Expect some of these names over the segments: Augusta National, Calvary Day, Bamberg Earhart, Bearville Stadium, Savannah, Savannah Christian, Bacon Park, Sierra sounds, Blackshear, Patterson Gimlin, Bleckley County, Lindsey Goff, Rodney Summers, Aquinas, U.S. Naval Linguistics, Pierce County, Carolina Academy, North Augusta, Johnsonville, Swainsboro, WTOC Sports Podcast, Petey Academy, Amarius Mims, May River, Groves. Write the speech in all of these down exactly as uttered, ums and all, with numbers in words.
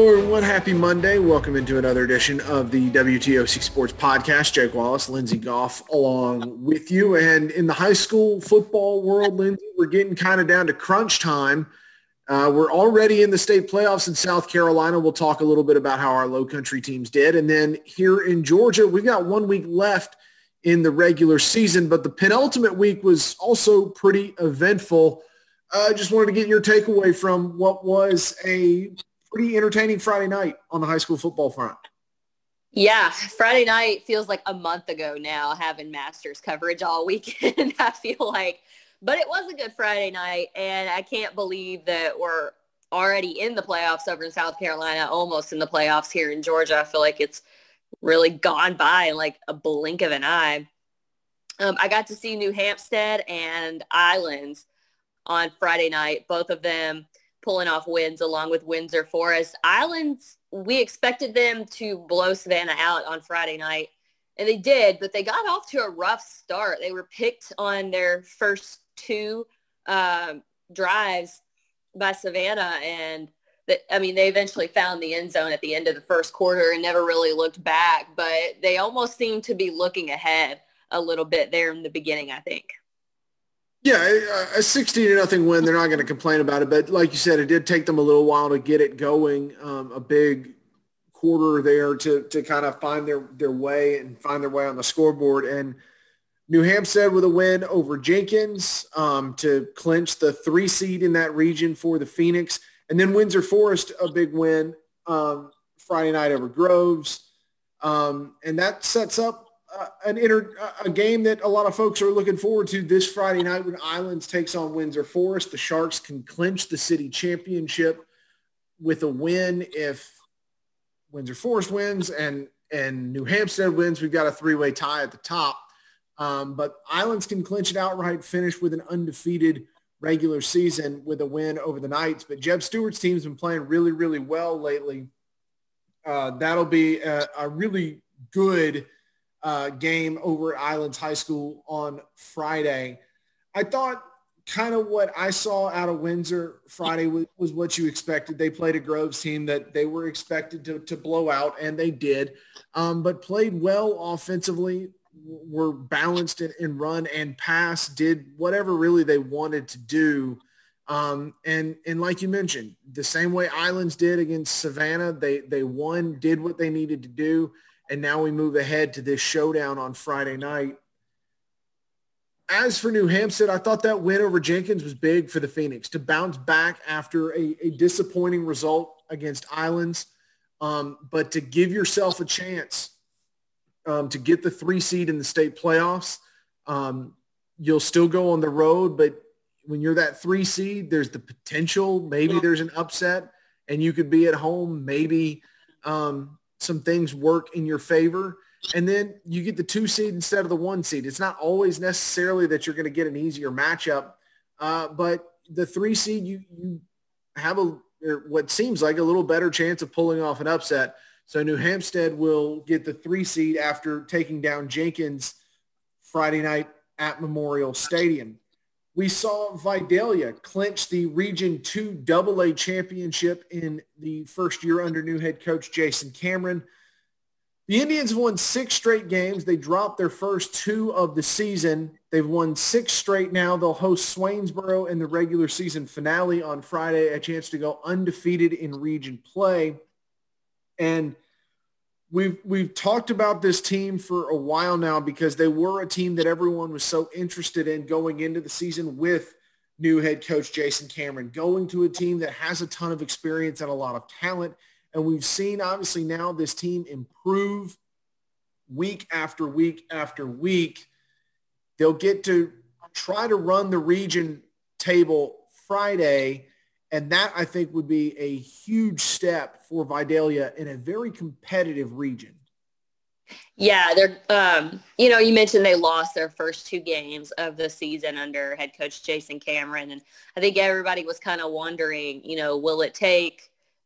Hello everyone, happy Monday. Welcome into another edition of the W T O C Sports Podcast. Jake Wallace, Lindsey Goff along with you. And in the high school football world, Lindsey, we're getting kind of down to crunch time. Uh, we're already in the state playoffs in South Carolina. We'll talk a little bit about how our low country teams did. And then here in Georgia, we've got one week left in the regular season, but the penultimate week was also pretty eventful. I uh, just wanted to get your takeaway from what was a pretty entertaining Friday night on the high school football front. Yeah, Friday night feels like a month ago now, having Masters coverage all weekend, I feel like. But it was a good Friday night, and I can't believe that we're already in the playoffs over in South Carolina, almost in the playoffs here in Georgia. I feel like it's really gone by in like a blink of an eye. Um, I got to see New Hampstead and Islands on Friday night, both of them pulling off wins along with Windsor Forest. Islands, we expected them to blow Savannah out on Friday night, and they did, but they got off to a rough start. They were picked on their first two um, drives by Savannah, and that, I mean, they eventually found the end zone at the end of the first quarter and never really looked back, but they almost seemed to be looking ahead a little bit there in the beginning, I think. Yeah, a sixteen to nothing win, they're not going to complain about it. But like you said, it did take them a little while to get it going, um, a big quarter there to to kind of find their, their way and find their way on the scoreboard. And New Hampstead with a win over Jenkins um, to clinch the three seed in that region for the Phoenix. And then Windsor Forest, a big win um, Friday night over Groves. Um, and that sets up Uh, an inter- a game that a lot of folks are looking forward to this Friday night when Islands takes on Windsor Forest. The Sharks can clinch the city championship with a win if Windsor Forest wins and, and New Hampstead wins. We've got a three-way tie at the top. Um, but Islands can clinch it outright, finish with an undefeated regular season with a win over the Knights. But Jeb Stewart's team's been playing really, really well lately. Uh, that'll be a, a really good – Uh, game over at Islands High School on Friday. I thought kind of what I saw out of Windsor Friday was, was what you expected. They played a Groves team that they were expected to, to blow out, and they did, um, but played well offensively, were balanced in, in run and pass, did whatever really they wanted to do. Um, and and like you mentioned, the same way Islands did against Savannah, they they won, did what they needed to do. And now we move ahead to this showdown on Friday night. As for New Hampstead, I thought that win over Jenkins was big for the Phoenix to bounce back after a, a disappointing result against Islands, um, but to give yourself a chance um, to get the three seed in the state playoffs. Um, you'll still go on the road, but when you're that three seed, there's the potential. Maybe there's an upset, and you could be at home. Maybe um, – some things work in your favor, and then you get the two seed instead of the one seed. It's not always necessarily that you're going to get an easier matchup, uh, but the three seed, you, you have a or what seems like a little better chance of pulling off an upset. So New Hampstead will get the three seed after taking down Jenkins Friday night at Memorial Stadium. We saw Vidalia clinch the Region two double A championship in the first year under new head coach Jason Cameron. The Indians won six straight games. They dropped their first two of the season. They've won six straight now. They'll host Swainsboro in the regular season finale on Friday, a chance to go undefeated in region play. And We've we've talked about this team for a while now because they were a team that everyone was so interested in going into the season with new head coach Jason Cameron, going to a team that has a ton of experience and a lot of talent. And we've seen, obviously, now this team improve week after week after week. They'll get to try to run the region table Friday. And that, I think, would be a huge step for Vidalia in a very competitive region. Yeah, they're. Um, you know, you mentioned they lost their first two games of the season under head coach Jason Cameron. And I think everybody was kind of wondering, you know, will it take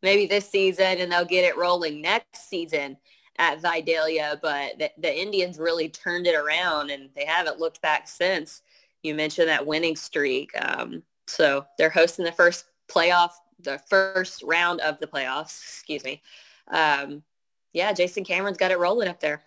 maybe this season and they'll get it rolling next season at Vidalia? But the, the Indians really turned it around, and they haven't looked back since. You mentioned that winning streak. Um, so they're hosting the first playoff the first round of the playoffs, excuse me. Um, yeah, Jason Cameron's got it rolling up there.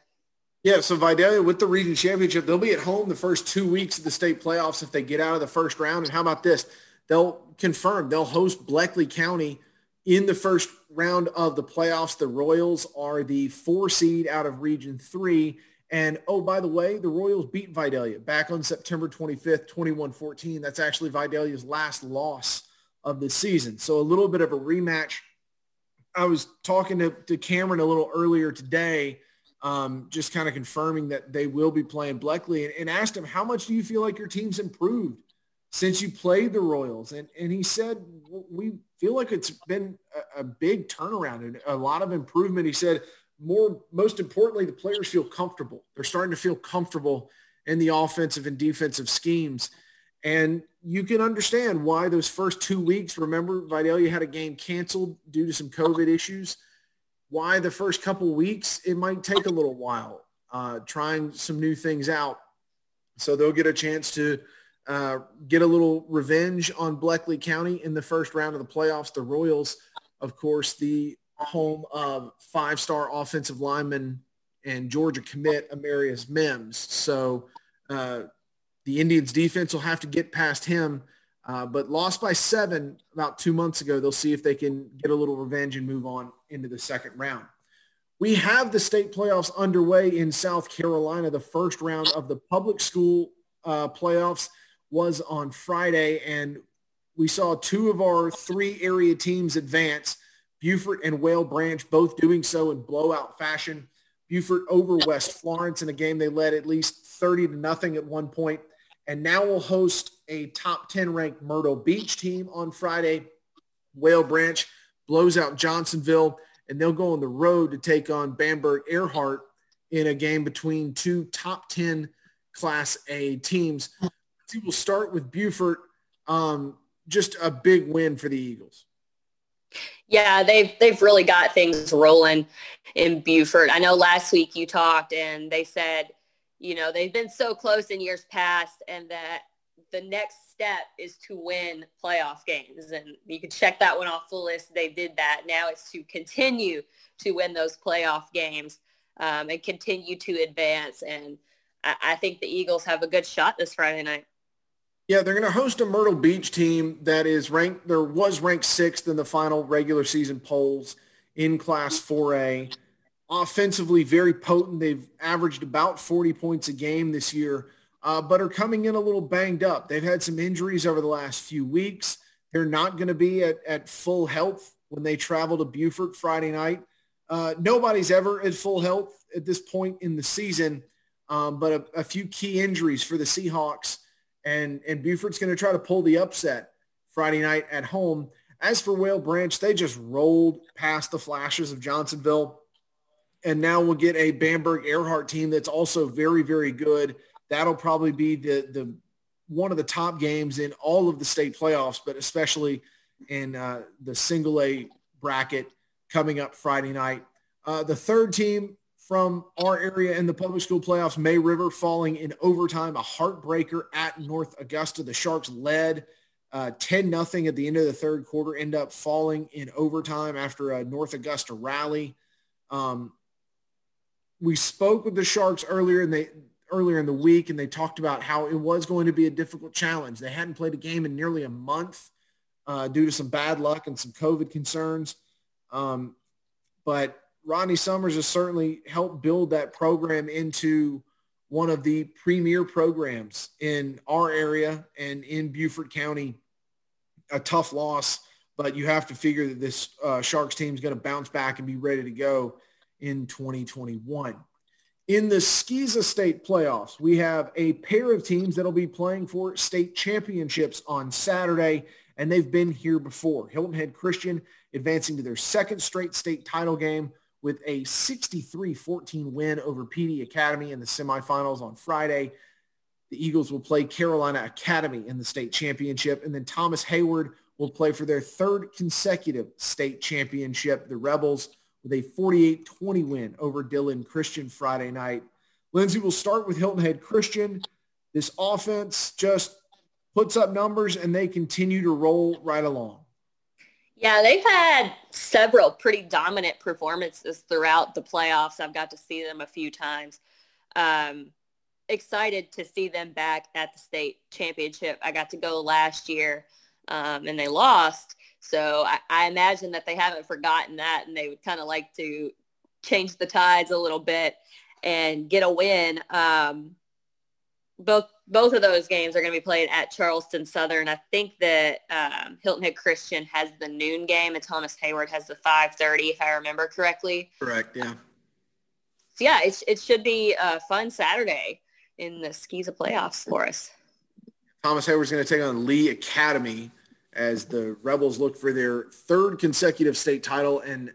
Yeah, so Vidalia with the region championship, they'll be at home the first two weeks of the state playoffs if they get out of the first round. And how about this? They'll confirm they'll host Bleckley County in the first round of the playoffs. The Royals are the four seed out of Region three. And, oh, by the way, the Royals beat Vidalia back on September twenty-fifth, twenty-one fourteen. That's actually Vidalia's last loss of the season. So a little bit of a rematch. I was talking to, to Cameron a little earlier today, um, just kind of confirming that they will be playing Bleckley, and, and asked him, how much do you feel like your team's improved since you played the Royals? And, and he said, we feel like it's been a, a big turnaround and a lot of improvement. He said, more, most importantly, the players feel comfortable. They're starting to feel comfortable in the offensive and defensive schemes. And you can understand why those first two weeks, remember, Vidalia had a game canceled due to some COVID issues, why the first couple weeks it might take a little while uh, trying some new things out. So they'll get a chance to uh, get a little revenge on Bleckley County in the first round of the playoffs. The Royals, of course, the home of five-star offensive lineman and Georgia commit Amarius Mims. So uh, the Indians defense will have to get past him, uh, but lost by seven about two months ago. They'll see if they can get a little revenge and move on into the second round. We have the state playoffs underway in South Carolina. The first round of the public school uh, playoffs was on Friday, and we saw two of our three area teams advance. Beaufort and Whale Branch both doing so in blowout fashion. Beaufort over West Florence in a game they led at least thirty to nothing at one point. And now will host a top ten ranked Myrtle Beach team on Friday. Whale Branch blows out Johnsonville, and they'll go on the road to take on Bamberg Earhart in a game between two top ten Class A teams. We will start with Beaufort. Um, just a big win for the Eagles. Yeah, they've they've really got things rolling in Beaufort. I know last week you talked and they said, you know, they've been so close in years past and that the next step is to win playoff games. And you can check that one off the list. They did that. Now it's to continue to win those playoff games um, and continue to advance. And I, I think the Eagles have a good shot this Friday night. Yeah, they're going to host a Myrtle Beach team that is ranked, there was ranked sixth in the final regular season polls in Class four A. Offensively, very potent. They've averaged about forty points a game this year, uh, but are coming in a little banged up. They've had some injuries over the last few weeks. They're not going to be at, at full health when they travel to Beaufort Friday night. Uh, nobody's ever at full health at this point in the season, um, but a, a few key injuries for the Seahawks. And, and Beaufort's going to try to pull the upset Friday night at home. As for Whale Branch, they just rolled past the flashes of Johnsonville. And now we'll get a Bamberg Earhart team that's also very, very good. That'll probably be the, the one of the top games in all of the state playoffs, but especially in uh, the single-A bracket coming up Friday night. Uh, the third team from our area in the public school playoffs, May River falling in overtime, a heartbreaker at North Augusta. The Sharks led uh, ten nothing at the end of the third quarter, end up falling in overtime after a North Augusta rally. Um, we spoke with the Sharks earlier in the, earlier in the week, and they talked about how it was going to be a difficult challenge. They hadn't played a game in nearly a month uh, due to some bad luck and some COVID concerns. Um, but Rodney Summers has certainly helped build that program into one of the premier programs in our area and in Beaufort County. A tough loss, but you have to figure that this uh, Sharks team is going to bounce back and be ready to go in twenty twenty-one. In the Skeeza State playoffs, we have a pair of teams that will be playing for state championships on Saturday, and they've been here before. Hilton Head Christian advancing to their second straight state title game with a sixty-three fourteen win over Petey Academy in the semifinals on Friday. The Eagles will play Carolina Academy in the state championship, and then Thomas Heyward will play for their third consecutive state championship, the Rebels, with a forty-eight twenty win over Dylan Christian Friday night. Lindsey, will start with Hilton Head Christian. This offense just puts up numbers, and they continue to roll right along. Yeah, they've had several pretty dominant performances throughout the playoffs. I've got to see them a few times. Um, excited to see them back at the state championship. I got to go last year, um, and they lost. So I, I imagine that they haven't forgotten that, and they would kind of like to change the tides a little bit and get a win. Um, both both of those games are going to be played at Charleston Southern. I think that um, Hilton Head Christian has the noon game, and Thomas Heyward has the five thirty, if I remember correctly. Correct, yeah. So, yeah, it, it should be a fun Saturday in the Skeeza playoffs for us. Thomas Heyward's going to take on Lee Academy as the Rebels look for their third consecutive state title and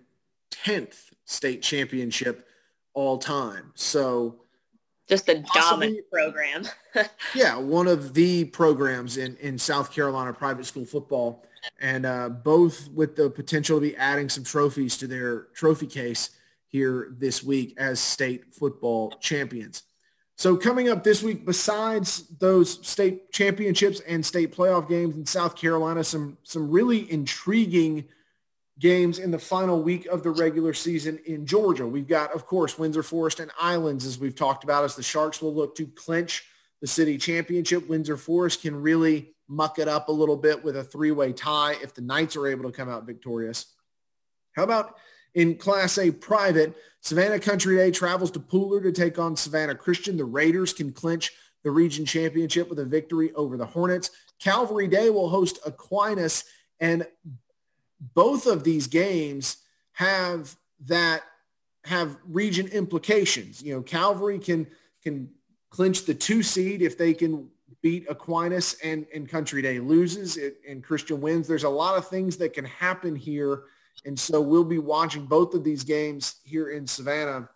tenth state championship all time. So just a dominant program. Yeah, one of the programs in, in South Carolina private school football, and uh, both with the potential to be adding some trophies to their trophy case here this week as state football champions. So coming up this week, besides those state championships and state playoff games in South Carolina, some some really intriguing games in the final week of the regular season in Georgia. We've got, of course, Windsor Forest and Islands, as we've talked about, as the Sharks will look to clinch the city championship. Windsor Forest can really muck it up a little bit with a three-way tie if the Knights are able to come out victorious. How about in Class A private, Savannah Country Day travels to Pooler to take on Savannah Christian. The Raiders can clinch the region championship with a victory over the Hornets. Calvary Day will host Aquinas, and both of these games have that have region implications. You know, Calvary can can clinch the two seed if they can beat Aquinas, and, and Country Day loses it, and Christian wins. There's a lot of things that can happen here. And so we'll be watching both of these games here in Savannah.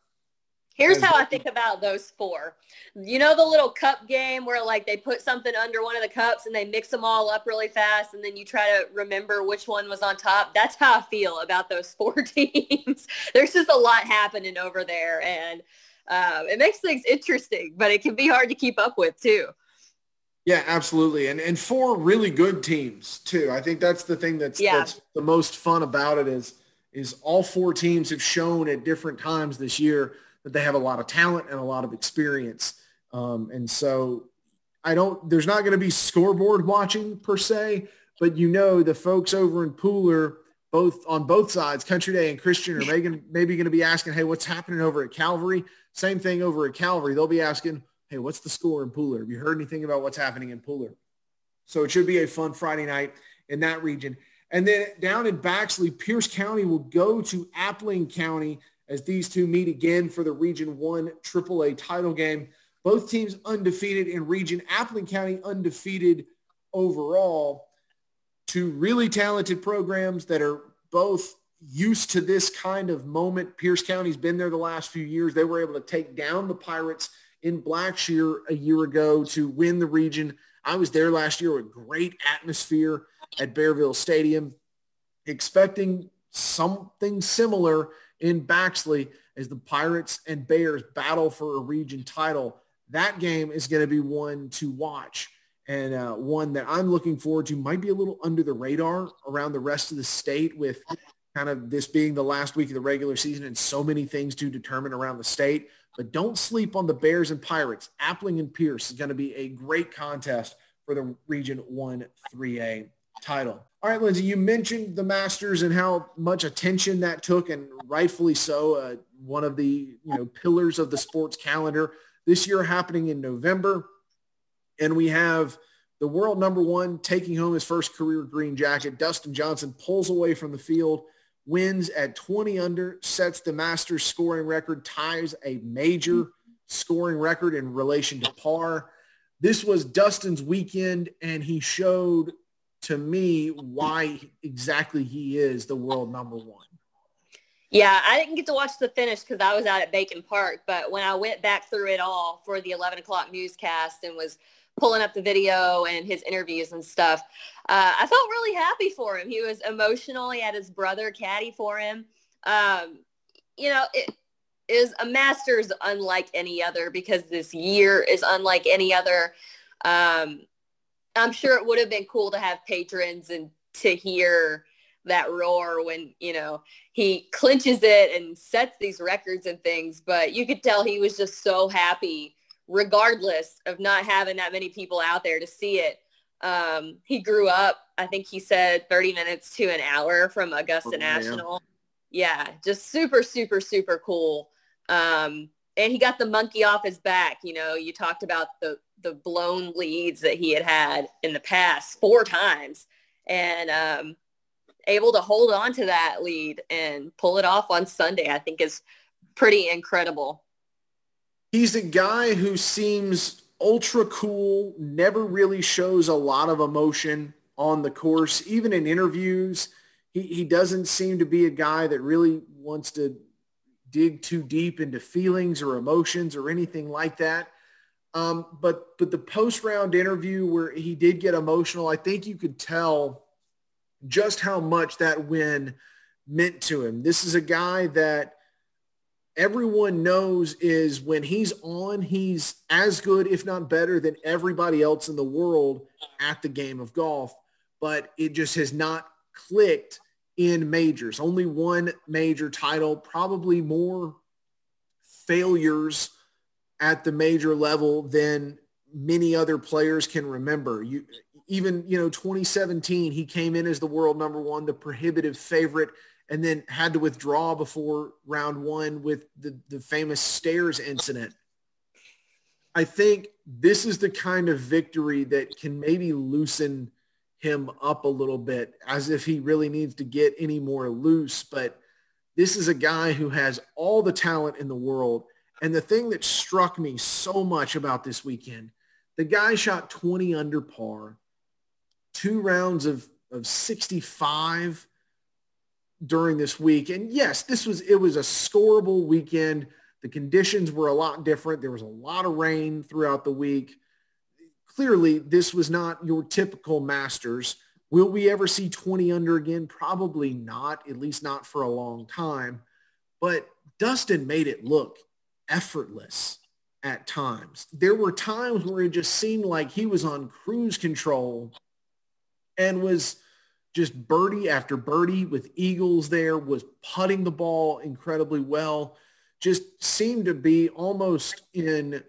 Here's how I think about those four. You know, the little cup game where, like, they put something under one of the cups and they mix them all up really fast, and then you try to remember which one was on top? That's how I feel about those four teams. There's just a lot happening over there, and um, it makes things interesting, but it can be hard to keep up with too. Yeah, absolutely. And and four really good teams too. I think that's the thing that's, yeah. that's the most fun about it is, is all four teams have shown at different times this year that they have a lot of talent and a lot of experience. Um, and so I don't, there's not going to be scoreboard watching per se, but you know, the folks over in Pooler, both on both sides, Country Day and Christian, are maybe, maybe going to be asking, hey, what's happening over at Calvary? Same thing over at Calvary. They'll be asking, hey, what's the score in Pooler? Have you heard anything about what's happening in Pooler? So it should be a fun Friday night in that region. And then down in Baxley, Pierce County will go to Appling County as these two meet again for the Region one triple A title game. Both teams undefeated in region. Appling County undefeated overall. Two really talented programs that are both used to this kind of moment. Pierce County's been there the last few years. They were able to take down the Pirates in Blackshear a year ago to win the region. I was there last year with great atmosphere at Bearville Stadium, expecting something similar in Baxley as the Pirates and Bears battle for a region title. That game is going to be one to watch, and uh, one that I'm looking forward to. Might be a little under the radar around the rest of the state with kind of this being the last week of the regular season and so many things to determine around the state. But don't sleep on the Bears and Pirates. Appling and Pierce is going to be a great contest for the Region one three A title. All right, Lindsey, you mentioned the Masters and how much attention that took, and rightfully so, uh, one of the you know pillars of the sports calendar. This year happening in November, and we have the world number one taking home his first career green jacket. Dustin Johnson pulls away from the field, wins at twenty under, sets the Masters scoring record, ties a major scoring record in relation to par. This was Dustin's weekend, and he showed to me why exactly he is the world number one. Yeah, I didn't get to watch the finish because I was out at Bacon Park, but when I went back through it all for the eleven o'clock newscast and was pulling up the video and his interviews and stuff, Uh, I felt really happy for him. He was emotional. He had his brother caddy for him. Um, you know, it is a Masters unlike any other because this year is unlike any other. Um, I'm sure it would have been cool to have patrons and to hear that roar when, you know, he clinches it and sets these records and things. But you could tell he was just so happy, regardless of not having that many people out there to see it. Um, he grew up, I think he said thirty minutes to an hour from Augusta oh, National. Yeah. yeah, just super, super, super cool. Um, and he got the monkey off his back. You know, you talked about the, the blown leads that he had had in the past four times. And um, able to hold on to that lead and pull it off on Sunday, I think is pretty incredible. He's a guy who seems ultra cool, never really shows a lot of emotion on the course. Even in interviews, he, he doesn't seem to be a guy that really wants to dig too deep into feelings or emotions or anything like that. Um, but but the post-round interview where he did get emotional, I think you could tell just how much that win meant to him. This is a guy that everyone knows is when he's on, he's as good, if not better, than everybody else in the world at the game of golf. But it just has not clicked in majors. Only one major title, probably more failures at the major level than many other players can remember. You even, you know, twenty seventeen, he came in as the world number one, the prohibitive favorite, and then had to withdraw before round one with the, the famous stairs incident. I think this is the kind of victory that can maybe loosen him up a little bit, as if he really needs to get any more loose. But this is a guy who has all the talent in the world. And the thing that struck me so much about this weekend, the guy shot twenty under par, two rounds of, of sixty-five during this week. And yes, this was, it was a scoreable weekend. The conditions were a lot different. There was a lot of rain throughout the week. Clearly, this was not your typical Masters. Will we ever see twenty under again? Probably not, at least not for a long time. But Dustin made it look effortless at times. There were times where it just seemed like he was on cruise control and was just birdie after birdie with eagles there, was putting the ball incredibly well, just seemed to be almost in,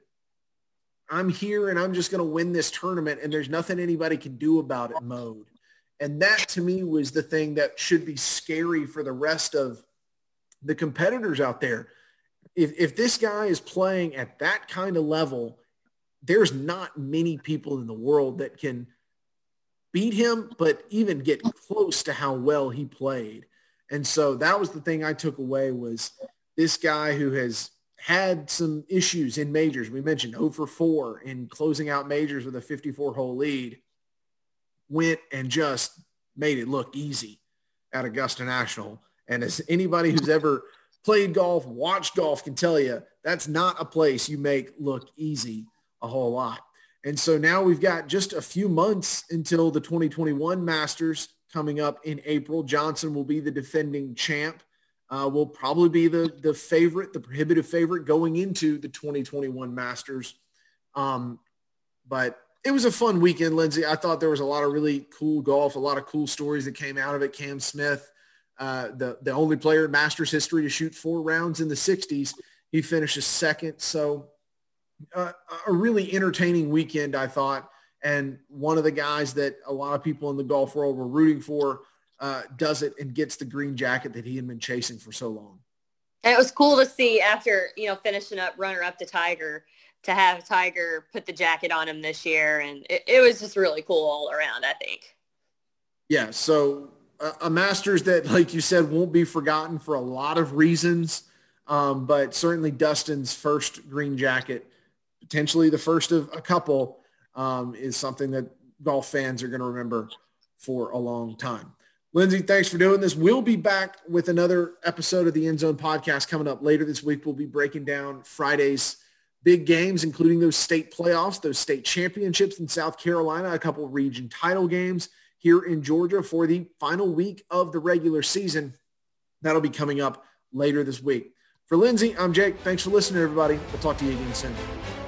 I'm here and I'm just going to win this tournament and there's nothing anybody can do about it mode. And that to me was the thing that should be scary for the rest of the competitors out there. If, if this guy is playing at that kind of level, there's not many people in the world that can beat him, but even get close to how well he played. And so that was the thing I took away, was this guy who has had some issues in majors. We mentioned oh for four in closing out majors with a fifty-four hole lead, went and just made it look easy at Augusta National. And as anybody who's ever – played golf, watched golf can tell you, that's not a place you make look easy a whole lot. And so now we've got just a few months until the twenty twenty-one Masters coming up in April. Johnson will be the defending champ, uh, will probably be the, the favorite, the prohibitive favorite going into the twenty twenty-one Masters. Um, but it was a fun weekend, Lindsey. I thought there was a lot of really cool golf, a lot of cool stories that came out of it. Cam Smith, Uh, the, the only player in Masters history to shoot four rounds in the sixties. He finishes second. So uh, a really entertaining weekend, I thought. And one of the guys that a lot of people in the golf world were rooting for uh, does it and gets the green jacket that he had been chasing for so long. And it was cool to see after, you know, finishing up runner-up to Tiger, to have Tiger put the jacket on him this year. And it, it was just really cool all around, I think. Yeah, so – a Masters that, like you said, won't be forgotten for a lot of reasons, um, but certainly Dustin's first green jacket, potentially the first of a couple, um, is something that golf fans are going to remember for a long time. Lindsey, thanks for doing this. We'll be back with another episode of the End Zone Podcast coming up later this week. We'll be breaking down Friday's big games, including those state playoffs, those state championships in South Carolina, a couple region title games here in Georgia for the final week of the regular season. That'll be coming up later this week. For Lindsey, I'm Jake. Thanks for listening, everybody. We'll talk to you again soon.